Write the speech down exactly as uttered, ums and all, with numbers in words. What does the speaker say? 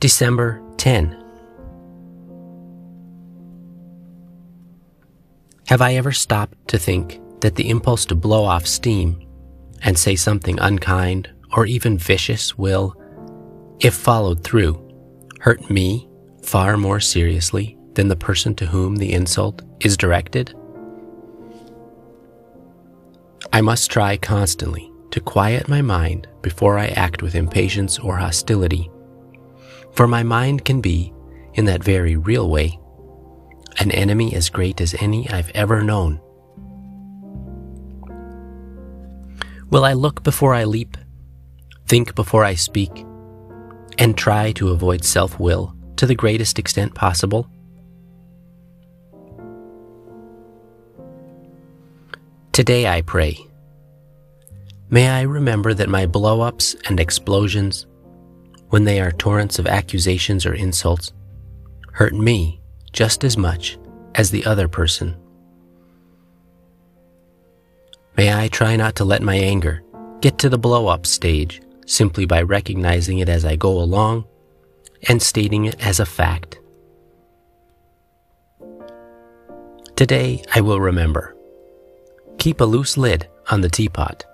December tenth. Have I ever stopped to think that the impulse to blow off steam and say something unkind or even vicious will, if followed through, hurt me far more seriously than the person to whom the insult is directed? I must try constantly to quiet my mind before I act with impatience or hostility, for my mind can be, in that very real way, an enemy as great as any I've ever known. Will I look before I leap, think before I speak, and try to avoid self-will to the greatest extent possible? Today I pray, may I remember that my blow-ups and explosions, when they are torrents of accusations or insults, hurt me just as much as the other person. May I try not to let my anger get to the blow-up stage simply by recognizing it as I go along and stating it as a fact. Today I will remember, keep a loose lid on the teapot.